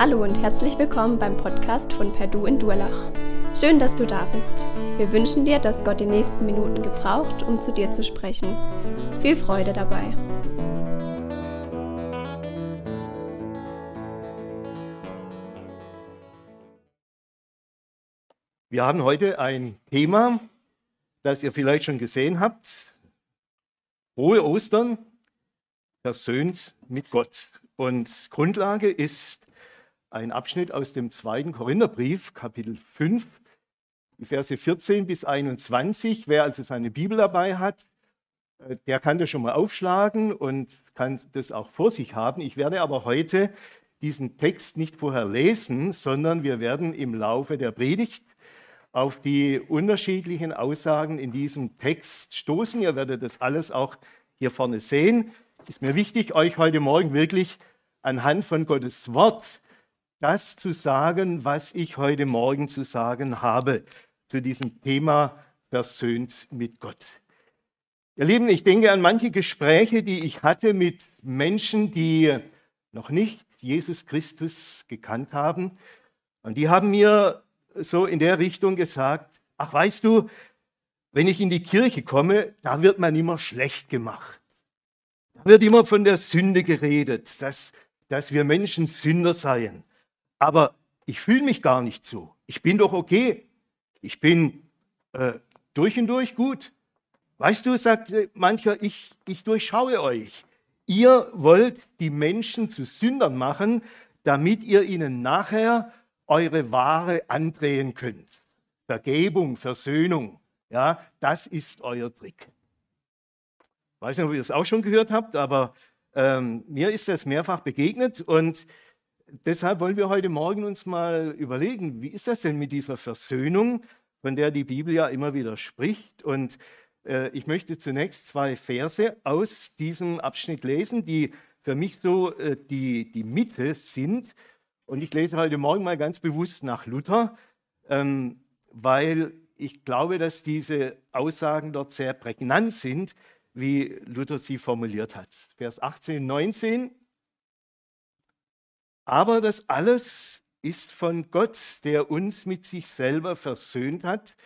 Hallo und herzlich willkommen beim Podcast von Perdu in Durlach. Schön, dass du da bist. Wir wünschen dir, dass Gott die nächsten Minuten gebraucht, um zu dir zu sprechen. Viel Freude dabei. Wir haben heute ein Thema, das ihr vielleicht schon gesehen habt. Frohe Ostern, versöhnt mit Gott. Und Grundlage ist ein Abschnitt aus dem 2. Korintherbrief, Kapitel 5, Verse 14 bis 21. Wer also seine Bibel dabei hat, der kann das schon mal aufschlagen und kann das auch vor sich haben. Ich werde aber heute diesen Text nicht vorher lesen, sondern wir werden im Laufe der Predigt auf die unterschiedlichen Aussagen in diesem Text stoßen. Ihr werdet das alles auch hier vorne sehen. Ist mir wichtig, euch heute Morgen wirklich anhand von Gottes Wort das zu sagen, was ich heute Morgen zu sagen habe, zu diesem Thema versöhnt mit Gott. Ihr Lieben, ich denke an manche Gespräche, die ich hatte mit Menschen, die noch nicht Jesus Christus gekannt haben. Und die haben mir so in der Richtung gesagt, ach weißt du, wenn ich in die Kirche komme, da wird man immer schlecht gemacht. Da wird immer von der Sünde geredet, dass wir Menschen Sünder seien. Aber ich fühle mich gar nicht so. Ich bin doch okay. Ich bin durch und durch gut. Weißt du, sagt mancher, ich durchschaue euch. Ihr wollt die Menschen zu Sündern machen, damit ihr ihnen nachher eure Ware andrehen könnt. Vergebung, Versöhnung, ja, das ist euer Trick. Ich weiß nicht, ob ihr das auch schon gehört habt, aber mir ist das mehrfach begegnet und deshalb wollen wir heute Morgen uns mal überlegen, wie ist das denn mit dieser Versöhnung, von der die Bibel ja immer wieder spricht. Und ich möchte zunächst 2 Verse aus diesem Abschnitt lesen, die für mich so die Mitte sind. Und ich lese heute Morgen mal ganz bewusst nach Luther, weil ich glaube, dass diese Aussagen dort sehr prägnant sind, wie Luther sie formuliert hat. Vers 18 und 19. Aber das alles ist von Gott, der uns mit sich selber versöhnt hat,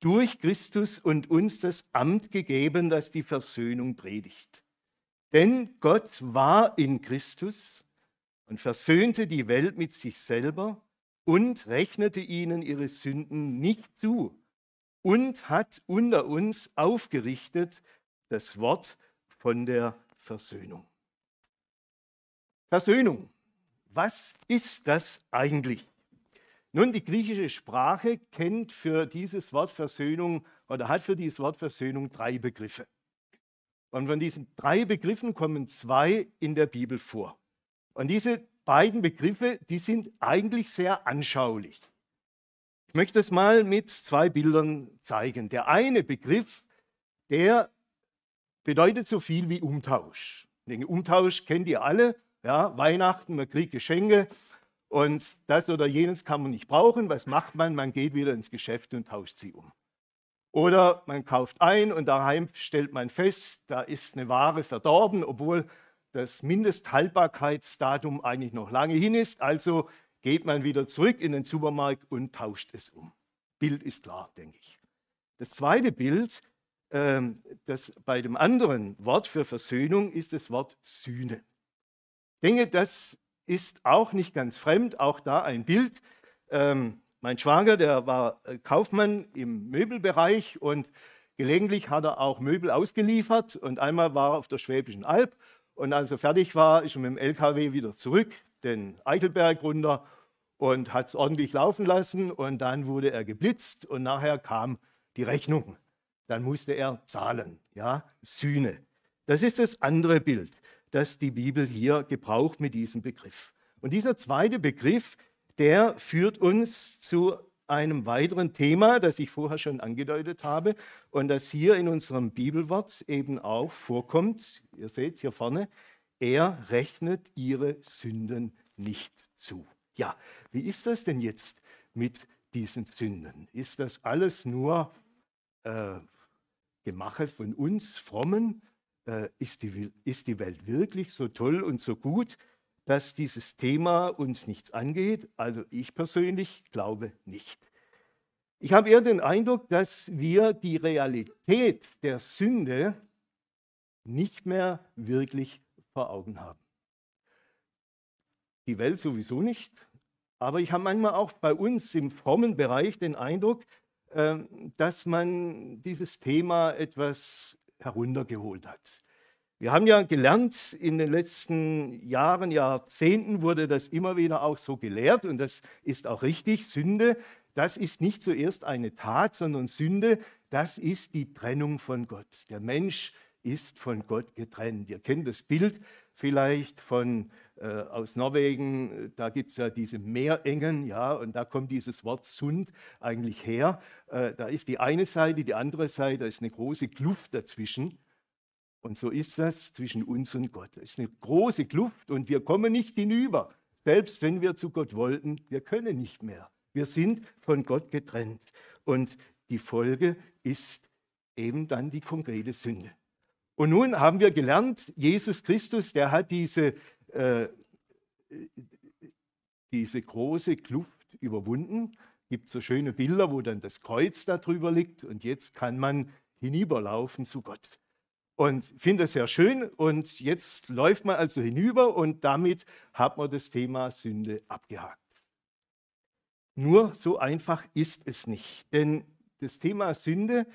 durch Christus und uns das Amt gegeben, das die Versöhnung predigt. Denn Gott war in Christus und versöhnte die Welt mit sich selber und rechnete ihnen ihre Sünden nicht zu und hat unter uns aufgerichtet das Wort von der Versöhnung. Versöhnung. Was ist das eigentlich? Nun, die griechische Sprache kennt für dieses Wort Versöhnung oder hat für dieses Wort Versöhnung 3 Begriffe. Und von diesen 3 Begriffen kommen 2 in der Bibel vor. Und diese beiden Begriffe, die sind eigentlich sehr anschaulich. Ich möchte es mal mit 2 Bildern zeigen. Der eine Begriff, der bedeutet so viel wie Umtausch. Den Umtausch kennt ihr alle. Ja, Weihnachten, man kriegt Geschenke und das oder jenes kann man nicht brauchen. Was macht man? Man geht wieder ins Geschäft und tauscht sie um. Oder man kauft ein und daheim stellt man fest, da ist eine Ware verdorben, obwohl das Mindesthaltbarkeitsdatum eigentlich noch lange hin ist. Also geht man wieder zurück in den Supermarkt und tauscht es um. Bild ist klar, denke ich. Das zweite Bild, das bei dem anderen Wort für Versöhnung ist das Wort Sühne. Ich denke, das ist auch nicht ganz fremd, auch da ein Bild. Mein Schwager, der war Kaufmann im Möbelbereich und gelegentlich hat er auch Möbel ausgeliefert. Und einmal war er auf der Schwäbischen Alb und als er fertig war, ist er mit dem LKW wieder zurück, den Eichelberg runter und hat es ordentlich laufen lassen. Und dann wurde er geblitzt und nachher kam die Rechnung. Dann musste er zahlen, ja, Sühne. Das ist das andere Bild, dass die Bibel hier gebraucht mit diesem Begriff. Und dieser zweite Begriff, der führt uns zu einem weiteren Thema, das ich vorher schon angedeutet habe und das hier in unserem Bibelwort eben auch vorkommt. Ihr seht es hier vorne, er rechnet ihre Sünden nicht zu. Ja, wie ist das denn jetzt mit diesen Sünden? Ist das alles nur Gemache von uns Frommen? Ist die Welt wirklich so toll und so gut, dass dieses Thema uns nichts angeht? Also ich persönlich glaube nicht. Ich habe eher den Eindruck, dass wir die Realität der Sünde nicht mehr wirklich vor Augen haben. Die Welt sowieso nicht, aber ich habe manchmal auch bei uns im frommen Bereich den Eindruck, dass man dieses Thema etwas heruntergeholt hat. Wir haben ja gelernt, in den letzten Jahren, Jahrzehnten wurde das immer wieder auch so gelehrt und das ist auch richtig, Sünde, das ist nicht zuerst eine Tat, sondern Sünde, das ist die Trennung von Gott. Der Mensch ist von Gott getrennt. Ihr kennt das Bild vielleicht von aus Norwegen, da gibt es ja diese Meerengen, ja, und da kommt dieses Wort Sund eigentlich her. Da ist die eine Seite, die andere Seite, da ist eine große Kluft dazwischen. Und so ist das zwischen uns und Gott. Es ist eine große Kluft und wir kommen nicht hinüber. Selbst wenn wir zu Gott wollten, wir können nicht mehr. Wir sind von Gott getrennt. Und die Folge ist eben dann die konkrete Sünde. Und nun haben wir gelernt, Jesus Christus, der hat diese große Kluft überwunden. Es gibt so schöne Bilder, wo dann das Kreuz darüber liegt und jetzt kann man hinüberlaufen zu Gott. Und ich finde das sehr schön und jetzt läuft man also hinüber und damit hat man das Thema Sünde abgehakt. Nur so einfach ist es nicht, denn das Thema Sünde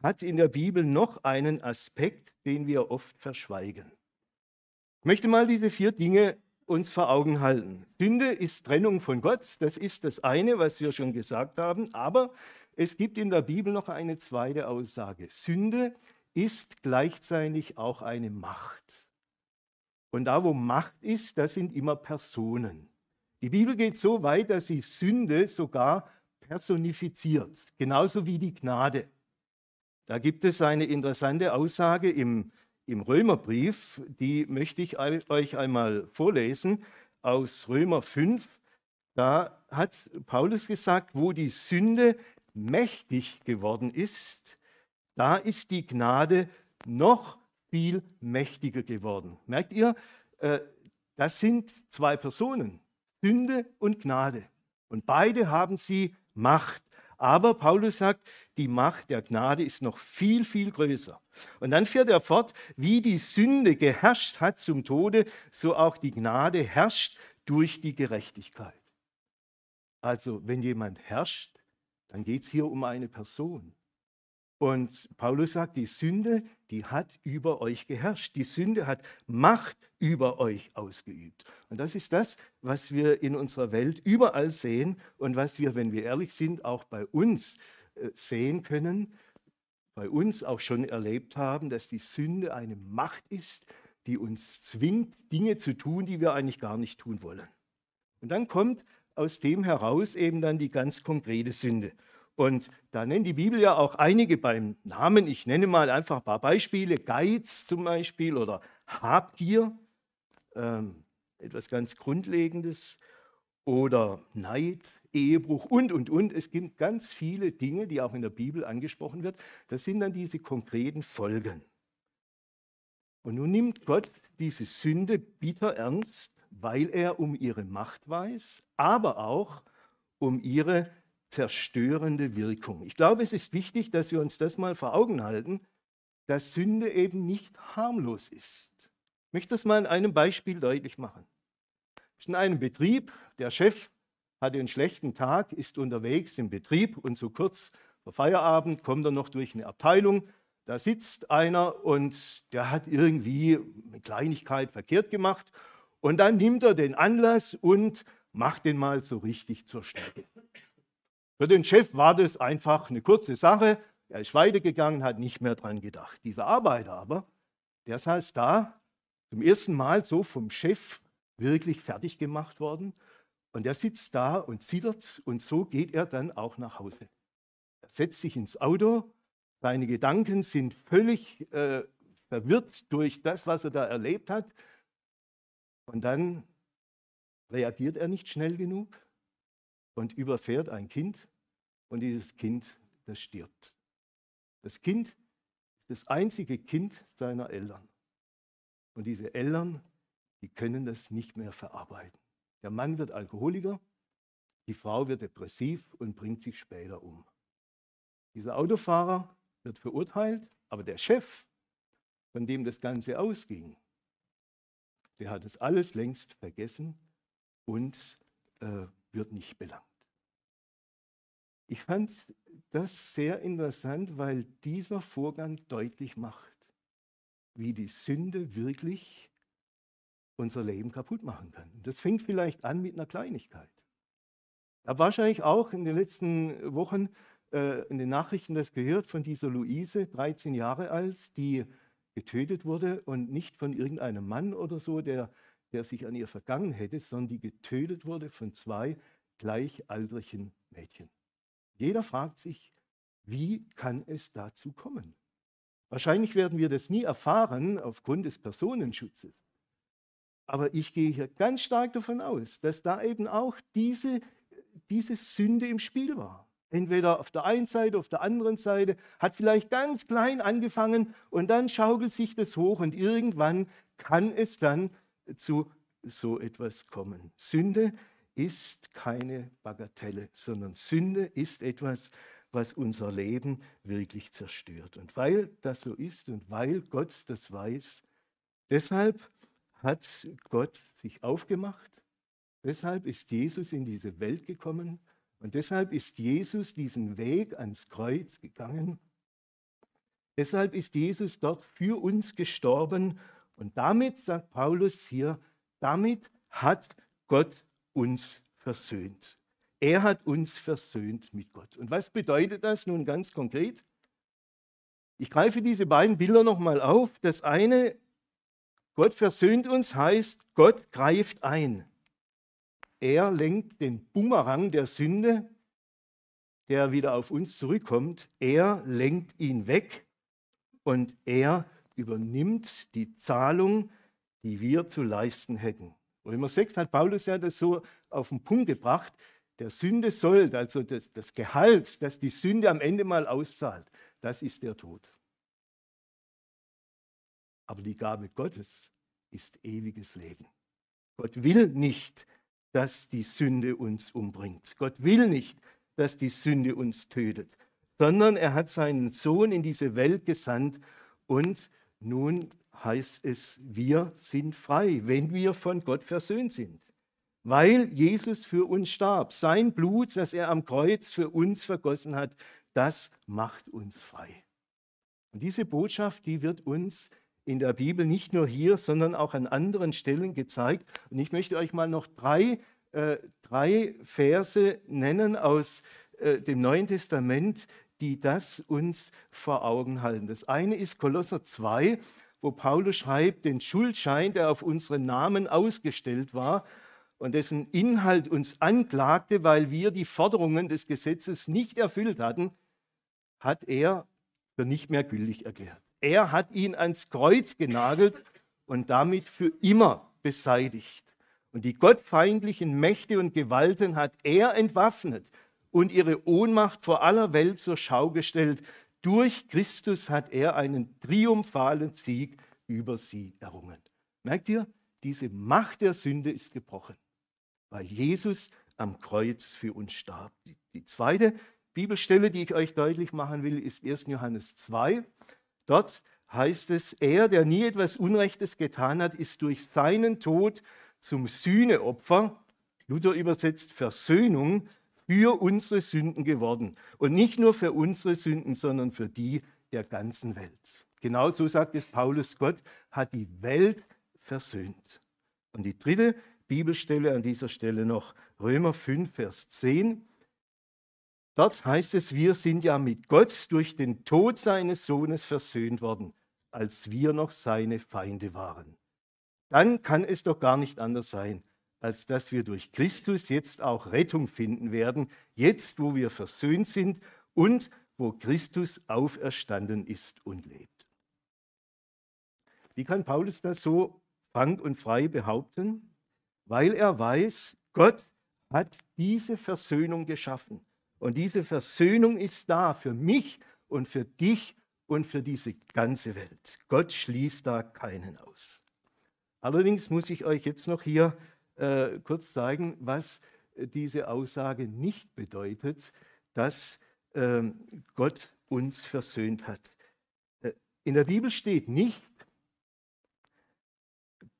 hat in der Bibel noch einen Aspekt, den wir oft verschweigen. Ich möchte mal diese 4 Dinge uns vor Augen halten. Sünde ist Trennung von Gott, das ist das eine, was wir schon gesagt haben, aber es gibt in der Bibel noch eine zweite Aussage. Sünde ist gleichzeitig auch eine Macht. Und da, wo Macht ist, das sind immer Personen. Die Bibel geht so weit, dass sie Sünde sogar personifiziert, genauso wie die Gnade. Da gibt es eine interessante Aussage im Römerbrief, die möchte ich euch einmal vorlesen, aus Römer 5. Da hat Paulus gesagt, wo die Sünde mächtig geworden ist, da ist die Gnade noch viel mächtiger geworden. Merkt ihr, das sind zwei Personen, Sünde und Gnade. Und beide haben sie Macht. Aber Paulus sagt, die Macht der Gnade ist noch viel, viel größer. Und dann fährt er fort, wie die Sünde geherrscht hat zum Tode, so auch die Gnade herrscht durch die Gerechtigkeit. Also wenn jemand herrscht, dann geht es hier um eine Person. Und Paulus sagt, die Sünde, die hat über euch geherrscht. Die Sünde hat Macht über euch ausgeübt. Und das ist das, was wir in unserer Welt überall sehen und was wir, wenn wir ehrlich sind, auch bei uns sehen können, bei uns auch schon erlebt haben, dass die Sünde eine Macht ist, die uns zwingt, Dinge zu tun, die wir eigentlich gar nicht tun wollen. Und dann kommt aus dem heraus eben dann die ganz konkrete Sünde. Und da nennt die Bibel ja auch einige beim Namen. Ich nenne mal einfach ein paar Beispiele. Geiz zum Beispiel oder Habgier, etwas ganz Grundlegendes. Oder Neid, Ehebruch und. Es gibt ganz viele Dinge, die auch in der Bibel angesprochen wird. Das sind dann diese konkreten Folgen. Und nun nimmt Gott diese Sünde bitter ernst, weil er um ihre Macht weiß, aber auch um ihre zerstörende Wirkung. Ich glaube, es ist wichtig, dass wir uns das mal vor Augen halten, dass Sünde eben nicht harmlos ist. Ich möchte das mal in einem Beispiel deutlich machen. In einem Betrieb, der Chef hat einen schlechten Tag, ist unterwegs im Betrieb und so kurz vor Feierabend kommt er noch durch eine Abteilung, da sitzt einer und der hat irgendwie eine Kleinigkeit verkehrt gemacht und dann nimmt er den Anlass und macht den mal so richtig zur Strecke. Für den Chef war das einfach eine kurze Sache. Er ist weitergegangen, hat nicht mehr dran gedacht. Dieser Arbeiter aber, der saß da, zum ersten Mal so vom Chef wirklich fertig gemacht worden. Und der sitzt da und zittert und so geht er dann auch nach Hause. Er setzt sich ins Auto, seine Gedanken sind völlig verwirrt durch das, was er da erlebt hat. Und dann reagiert er nicht schnell genug und überfährt ein Kind und dieses Kind, das stirbt. Das Kind ist das einzige Kind seiner Eltern. Und diese Eltern, die können das nicht mehr verarbeiten. Der Mann wird Alkoholiker, die Frau wird depressiv und bringt sich später um. Dieser Autofahrer wird verurteilt, aber der Chef, von dem das Ganze ausging, der hat es alles längst vergessen und wird nicht belangt. Ich fand das sehr interessant, weil dieser Vorgang deutlich macht, wie die Sünde wirklich unser Leben kaputt machen kann. Das fängt vielleicht an mit einer Kleinigkeit. Ich habe wahrscheinlich auch in den letzten Wochen in den Nachrichten das gehört von dieser Luise, 13 Jahre alt, die getötet wurde und nicht von irgendeinem Mann oder so, der sich an ihr vergangen hätte, sondern die getötet wurde von zwei gleichaltrigen Mädchen. Jeder fragt sich, wie kann es dazu kommen? Wahrscheinlich werden wir das nie erfahren aufgrund des Personenschutzes. Aber ich gehe hier ganz stark davon aus, dass da eben auch diese Sünde im Spiel war. Entweder auf der einen Seite, auf der anderen Seite, hat vielleicht ganz klein angefangen und dann schaukelt sich das hoch und irgendwann kann es dann zu so etwas kommen. Sünde ist keine Bagatelle, sondern Sünde ist etwas, was unser Leben wirklich zerstört. Und weil das so ist und weil Gott das weiß, deshalb hat Gott sich aufgemacht, deshalb ist Jesus in diese Welt gekommen und deshalb ist Jesus diesen Weg ans Kreuz gegangen, deshalb ist Jesus dort für uns gestorben und damit, sagt Paulus hier, damit hat Gott uns versöhnt. Er hat uns versöhnt mit Gott. Und was bedeutet das nun ganz konkret? Ich greife diese beiden Bilder nochmal auf. Das eine, Gott versöhnt uns, heißt, Gott greift ein. Er lenkt den Bumerang der Sünde, der wieder auf uns zurückkommt. Er lenkt ihn weg und er übernimmt die Zahlung, die wir zu leisten hätten. Römer 6 hat Paulus ja das so auf den Punkt gebracht, der Sünde sollt, also das Gehalt, das die Sünde am Ende mal auszahlt, das ist der Tod. Aber die Gabe Gottes ist ewiges Leben. Gott will nicht, dass die Sünde uns umbringt. Gott will nicht, dass die Sünde uns tötet, sondern er hat seinen Sohn in diese Welt gesandt und nun heißt es, wir sind frei, wenn wir von Gott versöhnt sind. Weil Jesus für uns starb, sein Blut, das er am Kreuz für uns vergossen hat, das macht uns frei. Und diese Botschaft, die wird uns in der Bibel nicht nur hier, sondern auch an anderen Stellen gezeigt. Und ich möchte euch mal noch drei Verse nennen aus dem Neuen Testament, die das uns vor Augen halten. Das eine ist Kolosser 2, wo Paulus schreibt, den Schuldschein, der auf unseren Namen ausgestellt war und dessen Inhalt uns anklagte, weil wir die Forderungen des Gesetzes nicht erfüllt hatten, hat er für nicht mehr gültig erklärt. Er hat ihn ans Kreuz genagelt und damit für immer beseitigt. Und die gottfeindlichen Mächte und Gewalten hat er entwaffnet und ihre Ohnmacht vor aller Welt zur Schau gestellt. Durch Christus hat er einen triumphalen Sieg über sie errungen. Merkt ihr, diese Macht der Sünde ist gebrochen, weil Jesus am Kreuz für uns starb. Die zweite Bibelstelle, die ich euch deutlich machen will, ist 1. Johannes 2. Dort heißt es, er, der nie etwas Unrechtes getan hat, ist durch seinen Tod zum Sühneopfer, Luther übersetzt Versöhnung, für unsere Sünden geworden. Und nicht nur für unsere Sünden, sondern für die der ganzen Welt. Genau so sagt es Paulus, Gott hat die Welt versöhnt. Und die dritte Bibelstelle an dieser Stelle noch, Römer 5, Vers 10. Dort heißt es, wir sind ja mit Gott durch den Tod seines Sohnes versöhnt worden, als wir noch seine Feinde waren. Dann kann es doch gar nicht anders sein, als dass wir durch Christus jetzt auch Rettung finden werden, jetzt, wo wir versöhnt sind und wo Christus auferstanden ist und lebt. Wie kann Paulus das so frank und frei behaupten? Weil er weiß, Gott hat diese Versöhnung geschaffen. Und diese Versöhnung ist da für mich und für dich und für diese ganze Welt. Gott schließt da keinen aus. Allerdings muss ich euch jetzt noch hier kurz zeigen, was diese Aussage nicht bedeutet, dass Gott uns versöhnt hat. In der Bibel steht nicht,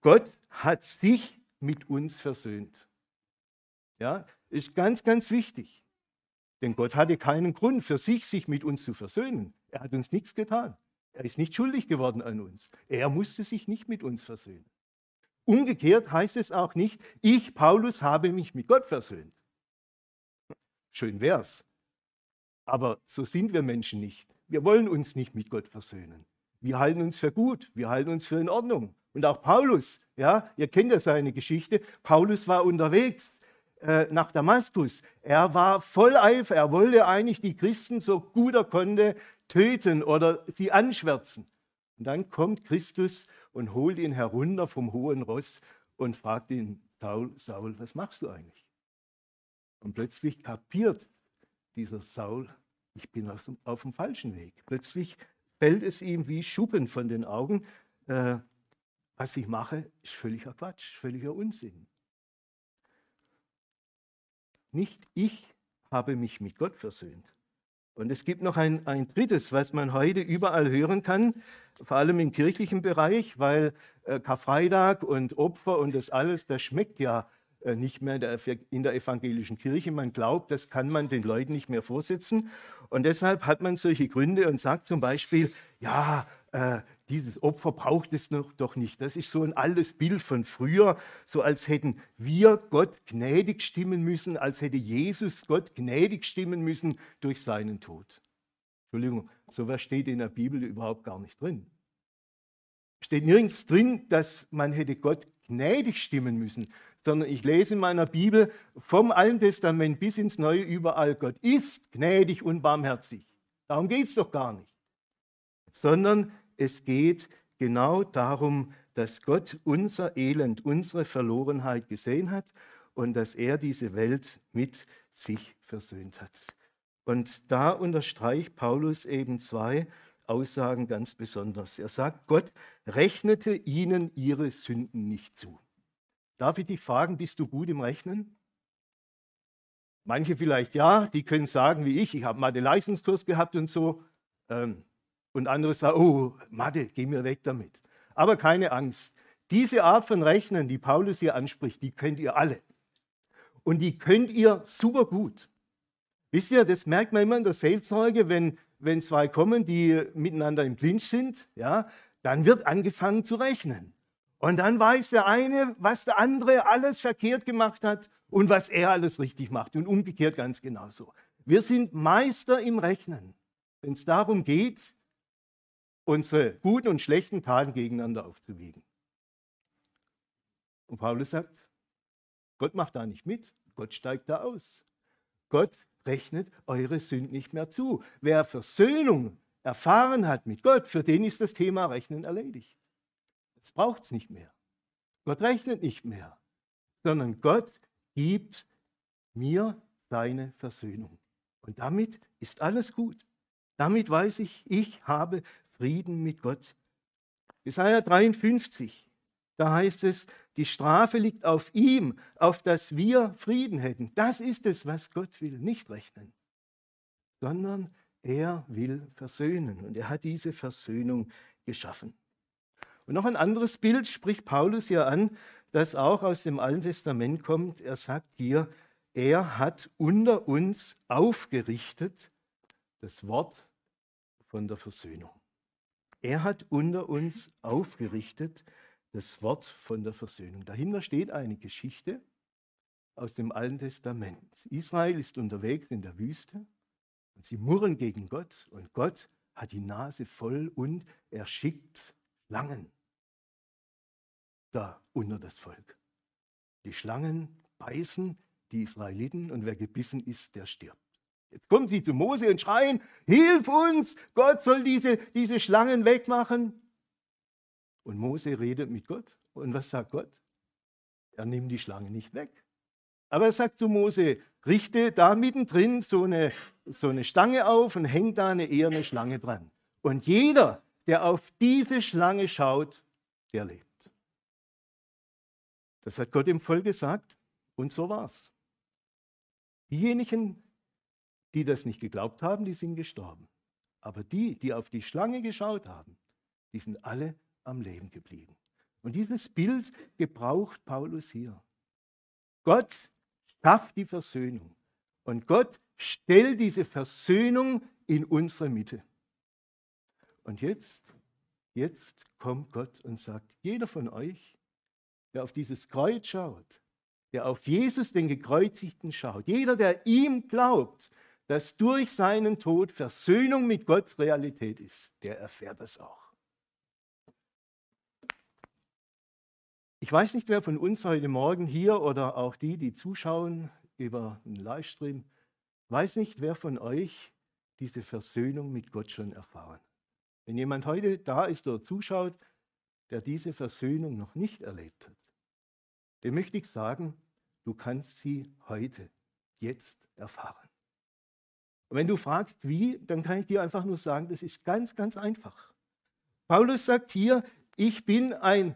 Gott hat sich mit uns versöhnt. Ja, ist ganz, ganz wichtig. Denn Gott hatte keinen Grund für sich, sich mit uns zu versöhnen. Er hat uns nichts getan. Er ist nicht schuldig geworden an uns. Er musste sich nicht mit uns versöhnen. Umgekehrt heißt es auch nicht, ich, Paulus, habe mich mit Gott versöhnt. Schön wär's. Aber so sind wir Menschen nicht. Wir wollen uns nicht mit Gott versöhnen. Wir halten uns für gut, wir halten uns für in Ordnung. Und auch Paulus, ja, ihr kennt ja seine Geschichte, Paulus war unterwegs nach Damaskus. Er war voll Eifer, er wollte eigentlich die Christen so gut er konnte töten oder sie anschwärzen. Und dann kommt Christus und holt ihn herunter vom hohen Ross und fragt ihn, Saul, Saul, was machst du eigentlich? Und plötzlich kapiert dieser Saul, ich bin auf dem falschen Weg. Plötzlich fällt es ihm wie Schuppen von den Augen. Was ich mache, ist völliger Quatsch, völliger Unsinn. Nicht ich habe mich mit Gott versöhnt. Und es gibt noch ein drittes, was man heute überall hören kann, vor allem im kirchlichen Bereich, weil Karfreitag und Opfer und das alles, das schmeckt ja nicht mehr in der evangelischen Kirche. Man glaubt, das kann man den Leuten nicht mehr vorsetzen. Und deshalb hat man solche Gründe und sagt zum Beispiel, ja, dieses Opfer braucht es noch, doch nicht. Das ist so ein altes Bild von früher, so als hätten wir Gott gnädig stimmen müssen, als hätte Jesus Gott gnädig stimmen müssen durch seinen Tod. Entschuldigung, sowas steht in der Bibel überhaupt gar nicht drin. Steht nirgends drin, dass man hätte Gott gnädig stimmen müssen, sondern ich lese in meiner Bibel vom Alten Testament bis ins Neue überall, Gott ist gnädig und barmherzig. Darum geht es doch gar nicht. Sondern es geht genau darum, dass Gott unser Elend, unsere Verlorenheit gesehen hat und dass er diese Welt mit sich versöhnt hat. Und da unterstreicht Paulus eben zwei Aussagen ganz besonders. Er sagt, Gott rechnete ihnen ihre Sünden nicht zu. Darf ich dich fragen, bist du gut im Rechnen? Manche vielleicht ja, die können sagen wie ich habe mal den Leistungskurs gehabt und so. Und andere sagen, oh, Mathe, geh mir weg damit. Aber keine Angst. Diese Art von Rechnen, die Paulus hier anspricht, die könnt ihr alle. Und die könnt ihr super gut. Wisst ihr, das merkt man immer in der Seelsorge, wenn zwei kommen, die miteinander im Clinch sind, ja, dann wird angefangen zu rechnen. Und dann weiß der eine, was der andere alles verkehrt gemacht hat und was er alles richtig macht. Und umgekehrt ganz genauso. Wir sind Meister im Rechnen, wenn es darum geht, unsere guten und schlechten Taten gegeneinander aufzuwiegen. Und Paulus sagt, Gott macht da nicht mit, Gott steigt da aus. Gott rechnet eure Sünden nicht mehr zu. Wer Versöhnung erfahren hat mit Gott, für den ist das Thema Rechnen erledigt. Das braucht es nicht mehr. Gott rechnet nicht mehr, sondern Gott gibt mir seine Versöhnung. Und damit ist alles gut. Damit weiß ich, ich habe Frieden mit Gott. Jesaja 53, da heißt es, die Strafe liegt auf ihm, auf das wir Frieden hätten. Das ist es, was Gott will, nicht rechnen, sondern er will versöhnen. Und er hat diese Versöhnung geschaffen. Und noch ein anderes Bild spricht Paulus hier an, das auch aus dem Alten Testament kommt. Er sagt hier, er hat unter uns aufgerichtet das Wort von der Versöhnung. Er hat unter uns aufgerichtet das Wort von der Versöhnung. Dahinter steht eine Geschichte aus dem Alten Testament. Israel ist unterwegs in der Wüste und sie murren gegen Gott und Gott hat die Nase voll und er schickt Schlangen da unter das Volk. Die Schlangen beißen die Israeliten und wer gebissen ist, der stirbt. Jetzt kommen sie zu Mose und schreien, hilf uns, Gott soll diese Schlangen wegmachen. Und Mose redet mit Gott. Und was sagt Gott? Er nimmt die Schlange nicht weg. Aber er sagt zu Mose, richte da mittendrin so eine Stange auf und hängt da eine eherne Schlange dran. Und jeder, der auf diese Schlange schaut, der lebt. Das hat Gott im Volk gesagt und so war's. Diejenigen, die das nicht geglaubt haben, die sind gestorben. Aber die, die auf die Schlange geschaut haben, die sind alle am Leben geblieben. Und dieses Bild gebraucht Paulus hier. Gott schafft die Versöhnung. Und Gott stellt diese Versöhnung in unsere Mitte. Und jetzt kommt Gott und sagt, jeder von euch, der auf dieses Kreuz schaut, der auf Jesus, den Gekreuzigten, schaut, jeder, der ihm glaubt, dass durch seinen Tod Versöhnung mit Gott Realität ist, der erfährt das auch. Ich weiß nicht, wer von uns heute Morgen hier oder auch die, die zuschauen über einen Livestream, weiß nicht, wer von euch diese Versöhnung mit Gott schon erfahren hat. Wenn jemand heute da ist oder zuschaut, der diese Versöhnung noch nicht erlebt hat, dem möchte ich sagen, du kannst sie heute, jetzt erfahren. Und wenn du fragst, wie, dann kann ich dir einfach nur sagen, das ist ganz, ganz einfach. Paulus sagt hier, ich bin ein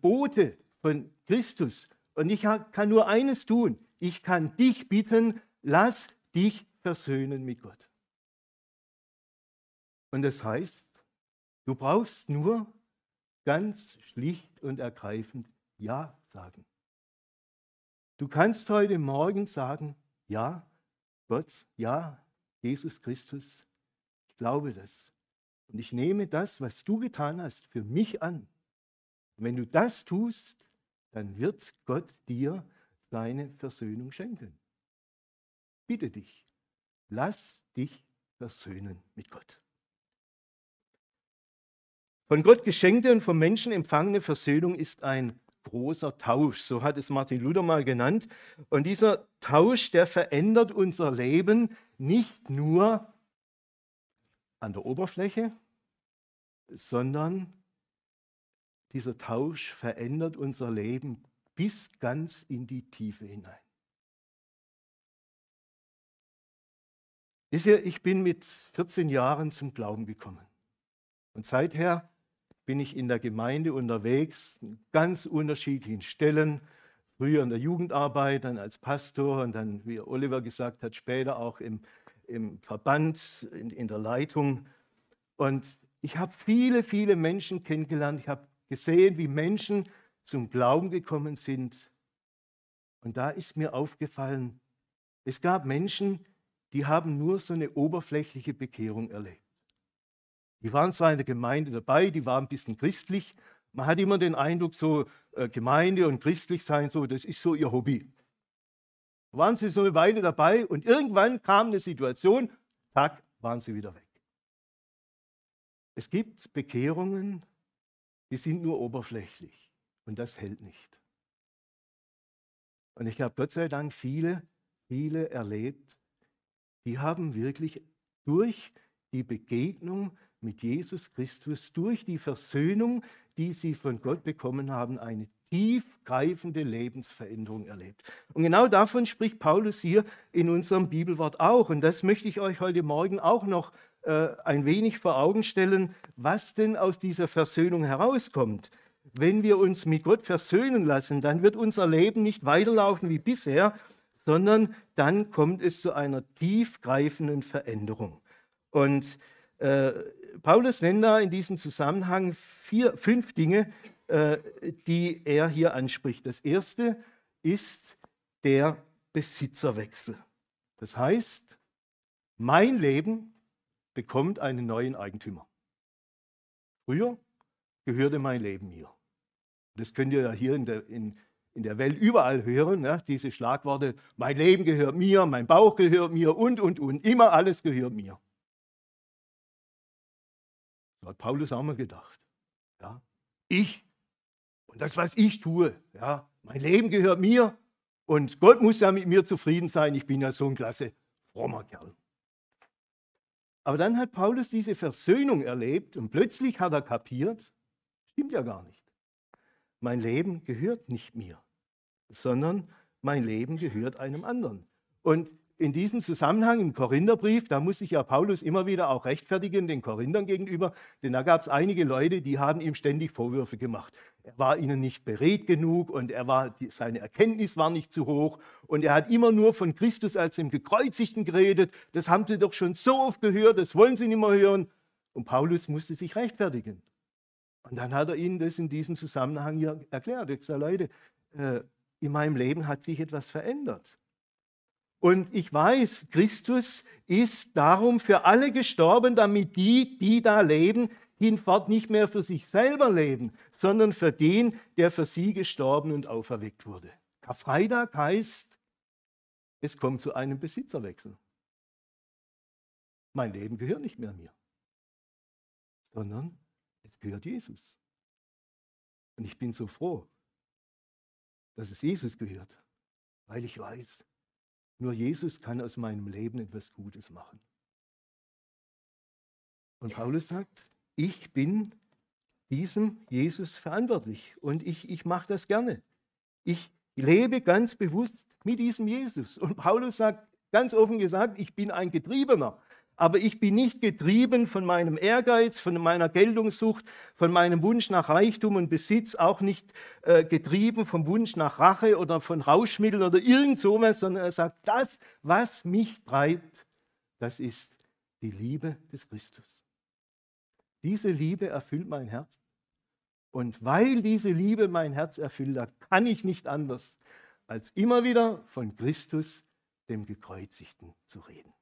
Bote von Christus und ich kann nur eines tun, ich kann dich bitten, lass dich versöhnen mit Gott. Und das heißt, du brauchst nur ganz schlicht und ergreifend Ja sagen. Du kannst heute Morgen sagen, ja, Gott, ja, Jesus Christus, ich glaube das. Und ich nehme das, was du getan hast, für mich an. Und wenn du das tust, dann wird Gott dir seine Versöhnung schenken. Bitte dich, lass dich versöhnen mit Gott. Von Gott geschenkte und vom Menschen empfangene Versöhnung ist ein großer Tausch, so hat es Martin Luther mal genannt. Und dieser Tausch, der verändert unser Leben nicht nur an der Oberfläche, sondern dieser Tausch verändert unser Leben bis ganz in die Tiefe hinein. Wisst ihr, ich bin mit 14 Jahren zum Glauben gekommen. Und seither bin ich in der Gemeinde unterwegs, an ganz unterschiedlichen Stellen, früher in der Jugendarbeit, dann als Pastor und dann, wie Oliver gesagt hat, später auch im Verband, in der Leitung. Und ich habe viele, viele Menschen kennengelernt. Ich habe gesehen, wie Menschen zum Glauben gekommen sind. Und da ist mir aufgefallen, es gab Menschen, die haben nur so eine oberflächliche Bekehrung erlebt. Die waren zwar in der Gemeinde dabei, die waren ein bisschen christlich. Man hat immer den Eindruck, so Gemeinde und christlich sein, so, das ist so ihr Hobby. Da waren sie so eine Weile dabei und irgendwann kam eine Situation, zack, waren sie wieder weg. Es gibt Bekehrungen, die sind nur oberflächlich und das hält nicht. Und ich habe Gott sei Dank viele, viele erlebt, die haben wirklich durch die Begegnung mit Jesus Christus, durch die Versöhnung, die sie von Gott bekommen haben, eine tiefgreifende Lebensveränderung erlebt. Und genau davon spricht Paulus hier in unserem Bibelwort auch. Und das möchte ich euch heute Morgen auch noch ein wenig vor Augen stellen, was denn aus dieser Versöhnung herauskommt. Wenn wir uns mit Gott versöhnen lassen, dann wird unser Leben nicht weiterlaufen wie bisher, sondern dann kommt es zu einer tiefgreifenden Veränderung. Und Paulus nennt da in diesem Zusammenhang fünf Dinge, die er hier anspricht. Das erste ist der Besitzerwechsel. Das heißt, mein Leben bekommt einen neuen Eigentümer. Früher gehörte mein Leben mir. Das könnt ihr ja hier in der Welt überall hören, ne? Diese Schlagworte, mein Leben gehört mir, mein Bauch gehört mir und, immer alles gehört mir. Hat Paulus auch mal gedacht. Ja, ich und das, was ich tue, ja, mein Leben gehört mir und Gott muss ja mit mir zufrieden sein. Ich bin ja so ein klasse, frommer Kerl. Aber dann hat Paulus diese Versöhnung erlebt und plötzlich hat er kapiert, stimmt ja gar nicht. Mein Leben gehört nicht mir, sondern mein Leben gehört einem anderen. Und in diesem Zusammenhang im Korintherbrief, da muss sich ja Paulus immer wieder auch rechtfertigen, den Korinthern gegenüber, denn da gab es einige Leute, die haben ihm ständig Vorwürfe gemacht. Er war ihnen nicht beredt genug und seine Erkenntnis war nicht zu hoch und er hat immer nur von Christus als dem Gekreuzigten geredet. Das haben sie doch schon so oft gehört, das wollen sie nicht mehr hören. Und Paulus musste sich rechtfertigen. Und dann hat er ihnen das in diesem Zusammenhang ja erklärt. Ich sage, Leute, in meinem Leben hat sich etwas verändert. Und ich weiß, Christus ist darum für alle gestorben, damit die, die da leben, hinfort nicht mehr für sich selber leben, sondern für den, der für sie gestorben und auferweckt wurde. Karfreitag heißt, es kommt zu einem Besitzerwechsel. Mein Leben gehört nicht mehr mir, sondern es gehört Jesus. Und ich bin so froh, dass es Jesus gehört, weil ich weiß, nur Jesus kann aus meinem Leben etwas Gutes machen. Und Paulus sagt, ich bin diesem Jesus verantwortlich und ich mache das gerne. Ich lebe ganz bewusst mit diesem Jesus. Und Paulus sagt, ganz offen gesagt, ich bin ein Getriebener. Aber ich bin nicht getrieben von meinem Ehrgeiz, von meiner Geltungssucht, von meinem Wunsch nach Reichtum und Besitz, auch nicht getrieben vom Wunsch nach Rache oder von Rauschmitteln oder irgend sowas, sondern er sagt, das, was mich treibt, das ist die Liebe des Christus. Diese Liebe erfüllt mein Herz. Und weil diese Liebe mein Herz erfüllt, da kann ich nicht anders, als immer wieder von Christus, dem Gekreuzigten, zu reden.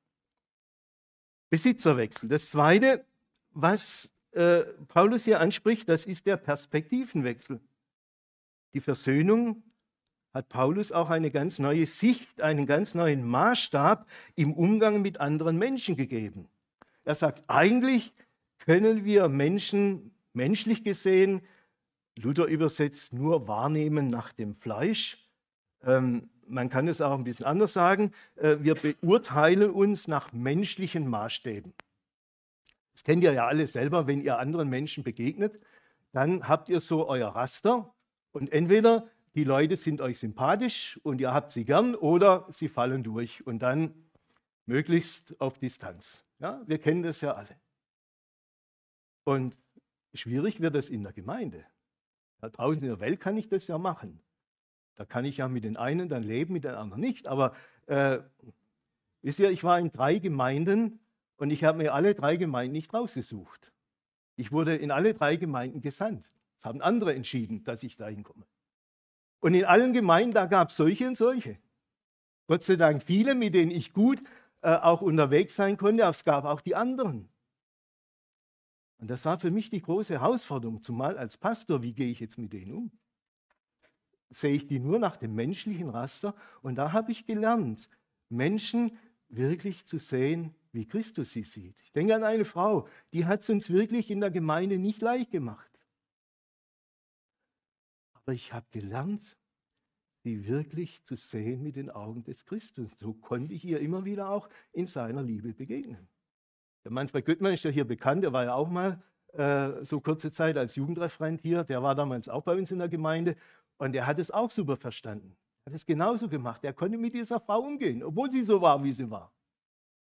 Besitzerwechsel. Das Zweite, was Paulus hier anspricht, das ist der Perspektivenwechsel. Die Versöhnung hat Paulus auch eine ganz neue Sicht, einen ganz neuen Maßstab im Umgang mit anderen Menschen gegeben. Er sagt, eigentlich können wir Menschen, menschlich gesehen, Luther übersetzt, nur wahrnehmen nach dem Fleisch. Man kann es auch ein bisschen anders sagen, wir beurteilen uns nach menschlichen Maßstäben. Das kennt ihr ja alle selber, wenn ihr anderen Menschen begegnet, dann habt ihr so euer Raster und entweder die Leute sind euch sympathisch und ihr habt sie gern oder sie fallen durch und dann möglichst auf Distanz. Ja, wir kennen das ja alle. Und schwierig wird das in der Gemeinde. Da draußen in der Welt kann ich das ja machen. Da kann ich ja mit den einen dann leben, mit den anderen nicht. Aber wisst ihr, ich war in 3 Gemeinden und ich habe mir alle 3 Gemeinden nicht rausgesucht. Ich wurde in alle 3 Gemeinden gesandt. Es haben andere entschieden, dass ich da hinkomme. Und in allen Gemeinden, da gab es solche und solche. Gott sei Dank viele, mit denen ich gut auch unterwegs sein konnte, aber es gab auch die anderen. Und das war für mich die große Herausforderung, zumal als Pastor, wie gehe ich jetzt mit denen um? Sehe ich die nur nach dem menschlichen Raster. Und da habe ich gelernt, Menschen wirklich zu sehen, wie Christus sie sieht. Ich denke an eine Frau, die hat es uns wirklich in der Gemeinde nicht leicht gemacht. Aber ich habe gelernt, sie wirklich zu sehen mit den Augen des Christus. So konnte ich ihr immer wieder auch in seiner Liebe begegnen. Der Manfred Göttmann ist ja hier bekannt, er war ja auch mal so kurze Zeit als Jugendreferent hier, der war damals auch bei uns in der Gemeinde. Und er hat es auch super verstanden. Er hat es genauso gemacht. Er konnte mit dieser Frau umgehen, obwohl sie so war, wie sie war.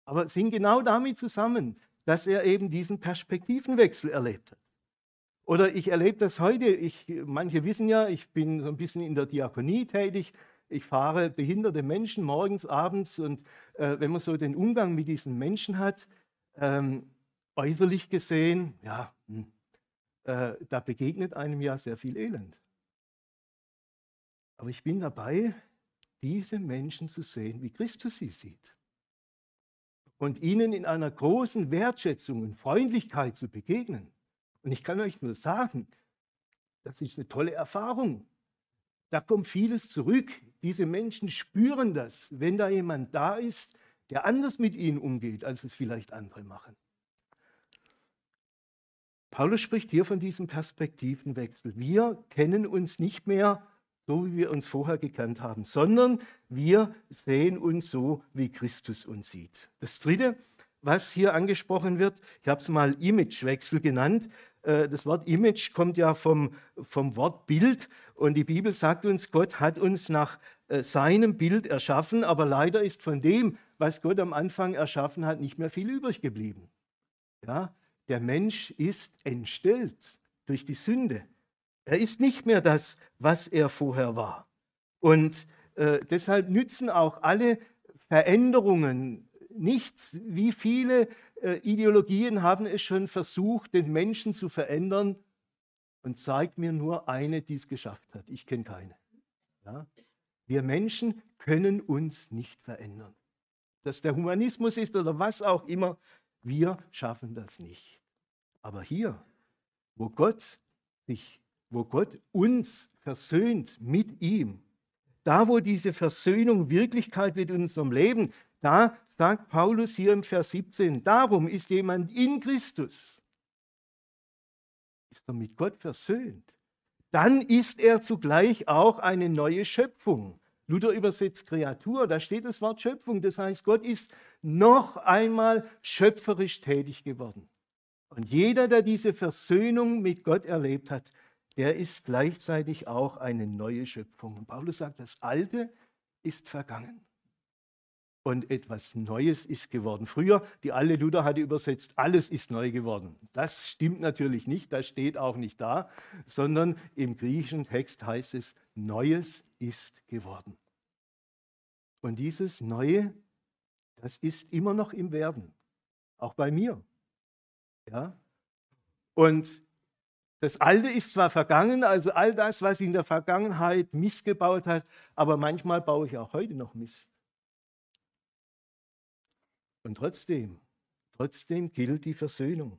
Aber es hing genau damit zusammen, dass er eben diesen Perspektivenwechsel erlebt hat. Oder ich erlebe das heute. Manche wissen ja, ich bin so ein bisschen in der Diakonie tätig. Ich fahre behinderte Menschen morgens, abends. Und wenn man so den Umgang mit diesen Menschen hat, äußerlich gesehen, ja, da begegnet einem ja sehr viel Elend. Aber ich bin dabei, diese Menschen zu sehen, wie Christus sie sieht. Und ihnen in einer großen Wertschätzung und Freundlichkeit zu begegnen. Und ich kann euch nur sagen, das ist eine tolle Erfahrung. Da kommt vieles zurück. Diese Menschen spüren das, wenn da jemand da ist, der anders mit ihnen umgeht, als es vielleicht andere machen. Paulus spricht hier von diesem Perspektivenwechsel. Wir kennen uns nicht mehr so, wie wir uns vorher gekannt haben, sondern wir sehen uns so, wie Christus uns sieht. Das Dritte, was hier angesprochen wird, ich habe es mal Imagewechsel genannt. Das Wort Image kommt ja vom Wort Bild und die Bibel sagt uns, Gott hat uns nach seinem Bild erschaffen, aber leider ist von dem, was Gott am Anfang erschaffen hat, nicht mehr viel übrig geblieben. Ja? Der Mensch ist entstellt durch die Sünde. Er ist nicht mehr das, was er vorher war. Und deshalb nützen auch alle Veränderungen nichts. Wie viele Ideologien haben es schon versucht, den Menschen zu verändern? Und zeigt mir nur eine, die es geschafft hat. Ich kenne keine. Ja? Wir Menschen können uns nicht verändern. Dass der Humanismus ist oder was auch immer, wir schaffen das nicht. Aber hier, wo Gott uns versöhnt mit ihm, da wo diese Versöhnung Wirklichkeit wird in unserem Leben, da sagt Paulus hier im Vers 17, darum ist jemand in Christus, ist er mit Gott versöhnt, dann ist er zugleich auch eine neue Schöpfung. Luther übersetzt Kreatur, da steht das Wort Schöpfung, das heißt, Gott ist noch einmal schöpferisch tätig geworden. Und jeder, der diese Versöhnung mit Gott erlebt hat, der ist gleichzeitig auch eine neue Schöpfung. Und Paulus sagt, das Alte ist vergangen und etwas Neues ist geworden. Früher, die alte Luther hatte übersetzt, alles ist neu geworden. Das stimmt natürlich nicht, das steht auch nicht da, sondern im griechischen Text heißt es, Neues ist geworden. Und dieses Neue, das ist immer noch im Werden, auch bei mir. Ja? Und das Alte ist zwar vergangen, also all das, was ich in der Vergangenheit Mist gebaut hat, aber manchmal baue ich auch heute noch Mist. Und trotzdem gilt die Versöhnung.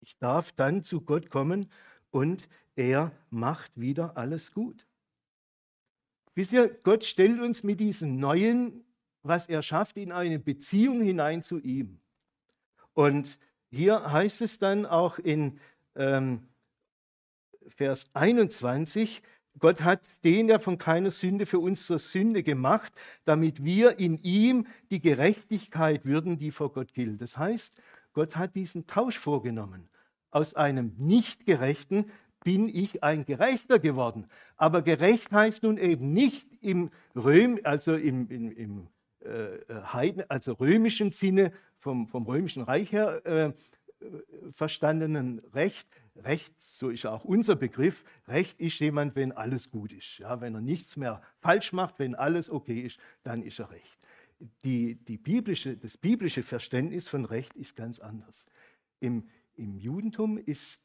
Ich darf dann zu Gott kommen und er macht wieder alles gut. Wisst ihr, Gott stellt uns mit diesem Neuen, was er schafft, in eine Beziehung hinein zu ihm. Und hier heißt es dann auch in Vers 21, Gott hat den, der von keiner Sünde, für uns zur Sünde gemacht, damit wir in ihm die Gerechtigkeit würden, die vor Gott gilt. Das heißt, Gott hat diesen Tausch vorgenommen. Aus einem Nichtgerechten bin ich ein Gerechter geworden. Aber gerecht heißt nun eben nicht im römischen Sinne, vom römischen Reich her verstandenen Recht. Recht, so ist auch unser Begriff, Recht ist jemand, wenn alles gut ist. Ja, wenn er nichts mehr falsch macht, wenn alles okay ist, dann ist er recht. Das biblische Verständnis von Recht ist ganz anders. Im Judentum ist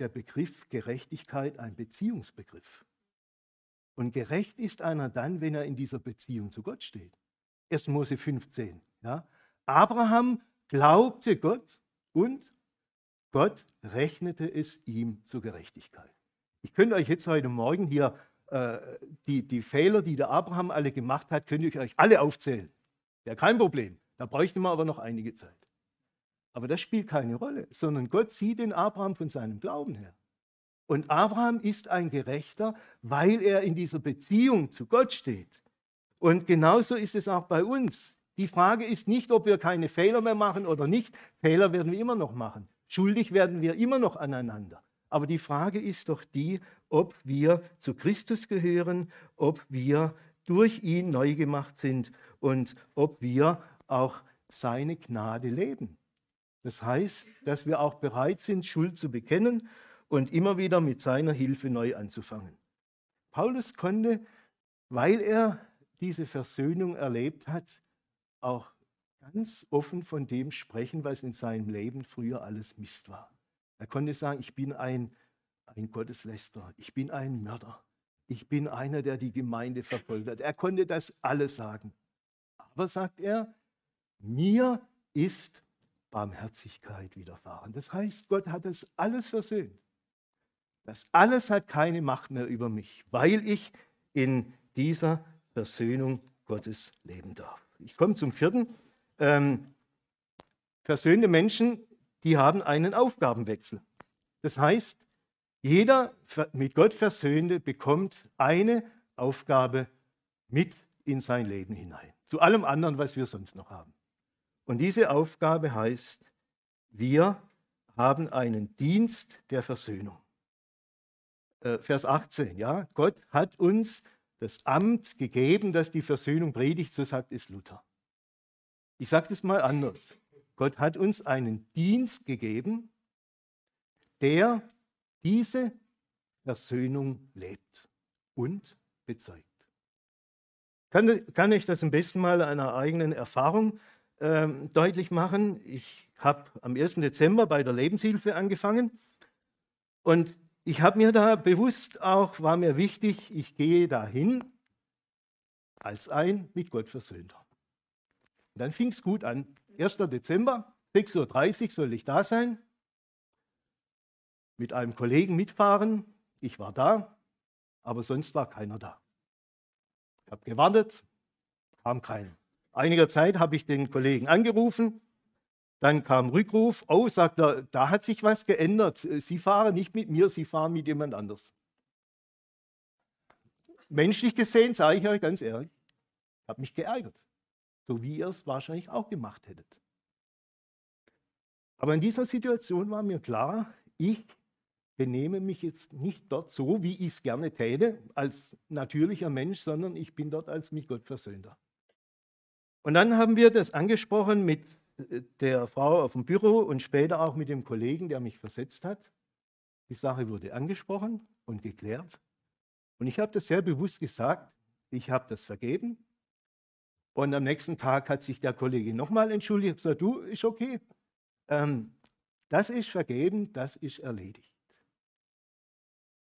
der Begriff Gerechtigkeit ein Beziehungsbegriff. Und gerecht ist einer dann, wenn er in dieser Beziehung zu Gott steht. 1. Mose 15. Ja? Abraham glaubte Gott und Gott rechnete es ihm zur Gerechtigkeit. Ich könnte euch jetzt heute Morgen hier die Fehler, die der Abraham alle gemacht hat, könnte ich euch alle aufzählen. Ja, kein Problem. Da bräuchte man aber noch einige Zeit. Aber das spielt keine Rolle, sondern Gott sieht den Abraham von seinem Glauben her. Und Abraham ist ein Gerechter, weil er in dieser Beziehung zu Gott steht. Und genauso ist es auch bei uns. Die Frage ist nicht, ob wir keine Fehler mehr machen oder nicht. Fehler werden wir immer noch machen. Schuldig werden wir immer noch aneinander. Aber die Frage ist doch die, ob wir zu Christus gehören, ob wir durch ihn neu gemacht sind und ob wir auch seine Gnade leben. Das heißt, dass wir auch bereit sind, Schuld zu bekennen und immer wieder mit seiner Hilfe neu anzufangen. Paulus konnte, weil er diese Versöhnung erlebt hat, auch ganz offen von dem sprechen, was in seinem Leben früher alles Mist war. Er konnte sagen, ich bin ein Gotteslästerer, ich bin ein Mörder, ich bin einer, der die Gemeinde verfolgt hat. Er konnte das alles sagen. Aber, sagt er, mir ist Barmherzigkeit widerfahren. Das heißt, Gott hat das alles versöhnt. Das alles hat keine Macht mehr über mich, weil ich in dieser Versöhnung Gottes leben darf. Ich komme zum vierten. Versöhnte Menschen, die haben einen Aufgabenwechsel. Das heißt, jeder mit Gott Versöhnte bekommt eine Aufgabe mit in sein Leben hinein. Zu allem anderen, was wir sonst noch haben. Und diese Aufgabe heißt, wir haben einen Dienst der Versöhnung. Vers 18, ja, Gott hat uns das Amt gegeben, das die Versöhnung predigt, so sagt es Luther. Ich sage das mal anders. Gott hat uns einen Dienst gegeben, der diese Versöhnung lebt und bezeugt. Kann ich das am besten mal einer eigenen Erfahrung deutlich machen? Ich habe am 1. Dezember bei der Lebenshilfe angefangen und ich habe mir da bewusst auch, war mir wichtig, ich gehe dahin als ein mit Gott Versöhnter. Und dann fing es gut an. 1. Dezember, 6:30 Uhr soll ich da sein, mit einem Kollegen mitfahren. Ich war da, aber sonst war keiner da. Ich habe gewartet, kam keiner. Einiger Zeit habe ich den Kollegen angerufen, dann kam Rückruf. Oh, sagt er, da hat sich was geändert. Sie fahren nicht mit mir, Sie fahren mit jemand anders. Menschlich gesehen, sage ich euch ganz ehrlich, ich habe mich geärgert. So wie ihr es wahrscheinlich auch gemacht hättet. Aber in dieser Situation war mir klar, ich benehme mich jetzt nicht dort so, wie ich es gerne täte, als natürlicher Mensch, sondern ich bin dort als mit Gott Versöhnter. Und dann haben wir das angesprochen mit der Frau auf dem Büro und später auch mit dem Kollegen, der mich versetzt hat. Die Sache wurde angesprochen und geklärt. Und ich habe das sehr bewusst gesagt, ich habe das vergeben. Und am nächsten Tag hat sich der Kollege nochmal entschuldigt. Ich habe gesagt, du, ist okay. Das ist vergeben, das ist erledigt.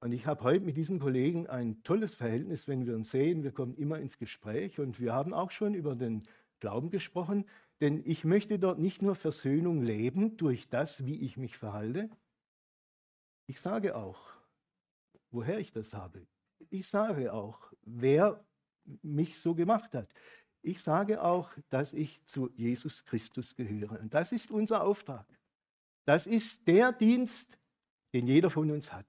Und ich habe heute mit diesem Kollegen ein tolles Verhältnis, wenn wir uns sehen. Wir kommen immer ins Gespräch und wir haben auch schon über den Glauben gesprochen. Denn ich möchte dort nicht nur Versöhnung leben durch das, wie ich mich verhalte. Ich sage auch, woher ich das habe. Ich sage auch, wer mich so gemacht hat. Ich sage auch, dass ich zu Jesus Christus gehöre. Und das ist unser Auftrag. Das ist der Dienst, den jeder von uns hat.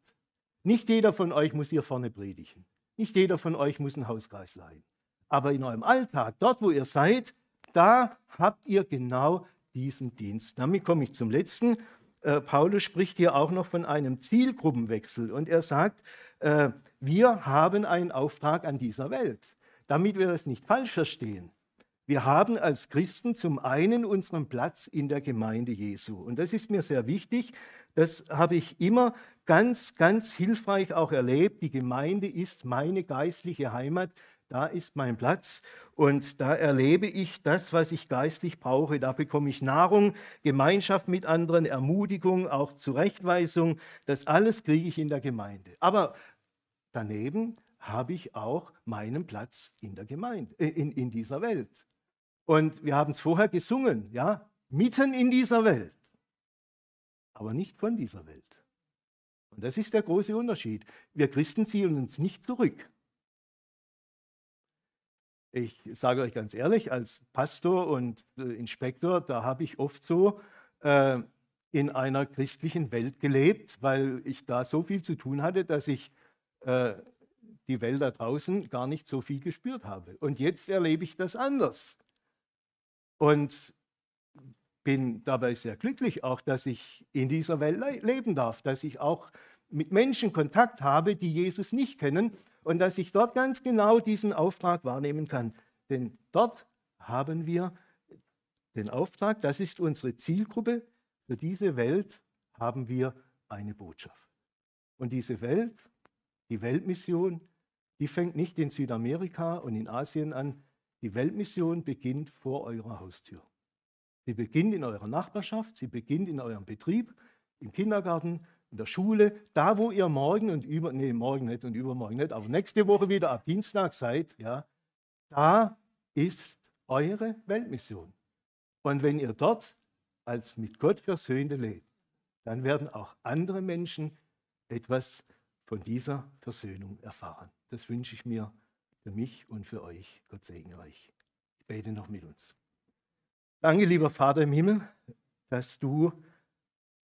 Nicht jeder von euch muss hier vorne predigen. Nicht jeder von euch muss einen Hauskreis leiten. Aber in eurem Alltag, dort wo ihr seid, da habt ihr genau diesen Dienst. Damit komme ich zum Letzten. Paulus spricht hier auch noch von einem Zielgruppenwechsel. Und er sagt, wir haben einen Auftrag an dieser Welt. Damit wir das nicht falsch verstehen. Wir haben als Christen zum einen unseren Platz in der Gemeinde Jesu. Und das ist mir sehr wichtig. Das habe ich immer ganz, ganz hilfreich auch erlebt. Die Gemeinde ist meine geistliche Heimat. Da ist mein Platz. Und da erlebe ich das, was ich geistlich brauche. Da bekomme ich Nahrung, Gemeinschaft mit anderen, Ermutigung, auch Zurechtweisung. Das alles kriege ich in der Gemeinde. Aber daneben habe ich auch meinen Platz in der Gemeinde, in dieser Welt. Und wir haben es vorher gesungen, ja, mitten in dieser Welt, aber nicht von dieser Welt. Und das ist der große Unterschied. Wir Christen ziehen uns nicht zurück. Ich sage euch ganz ehrlich, als Pastor und Inspektor, da habe ich oft so in einer christlichen Welt gelebt, weil ich da so viel zu tun hatte, dass ich die Welt da draußen gar nicht so viel gespürt habe. Und jetzt erlebe ich das anders. Und bin dabei sehr glücklich auch, dass ich in dieser Welt leben darf, dass ich auch mit Menschen Kontakt habe, die Jesus nicht kennen und dass ich dort ganz genau diesen Auftrag wahrnehmen kann. Denn dort haben wir den Auftrag, das ist unsere Zielgruppe, für diese Welt haben wir eine Botschaft. Und diese Welt, die Weltmission, die fängt nicht in Südamerika und in Asien an. Die Weltmission beginnt vor eurer Haustür. Sie beginnt in eurer Nachbarschaft, sie beginnt in eurem Betrieb, im Kindergarten, in der Schule, da wo ihr morgen und übermorgen nicht, aber nächste Woche wieder ab Dienstag seid, ja, da ist eure Weltmission. Und wenn ihr dort als mit Gott Versöhnte lebt, dann werden auch andere Menschen etwas von dieser Versöhnung erfahren. Das wünsche ich mir für mich und für euch. Gott segne euch. Ich bete noch mit uns. Danke, lieber Vater im Himmel, dass du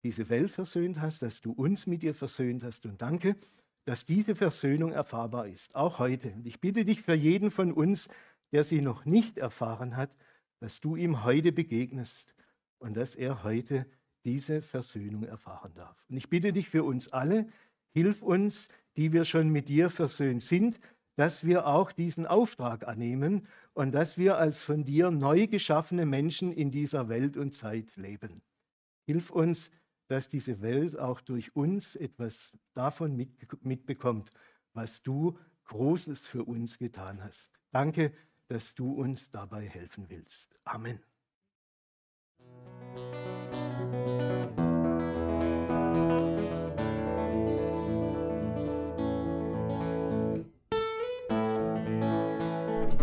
diese Welt versöhnt hast, dass du uns mit dir versöhnt hast. Und danke, dass diese Versöhnung erfahrbar ist, auch heute. Und ich bitte dich für jeden von uns, der sie noch nicht erfahren hat, dass du ihm heute begegnest und dass er heute diese Versöhnung erfahren darf. Und ich bitte dich für uns alle, hilf uns, die wir schon mit dir versöhnt sind, dass wir auch diesen Auftrag annehmen und dass wir als von dir neu geschaffene Menschen in dieser Welt und Zeit leben. Hilf uns, dass diese Welt auch durch uns etwas davon mitbekommt, was du Großes für uns getan hast. Danke, dass du uns dabei helfen willst. Amen.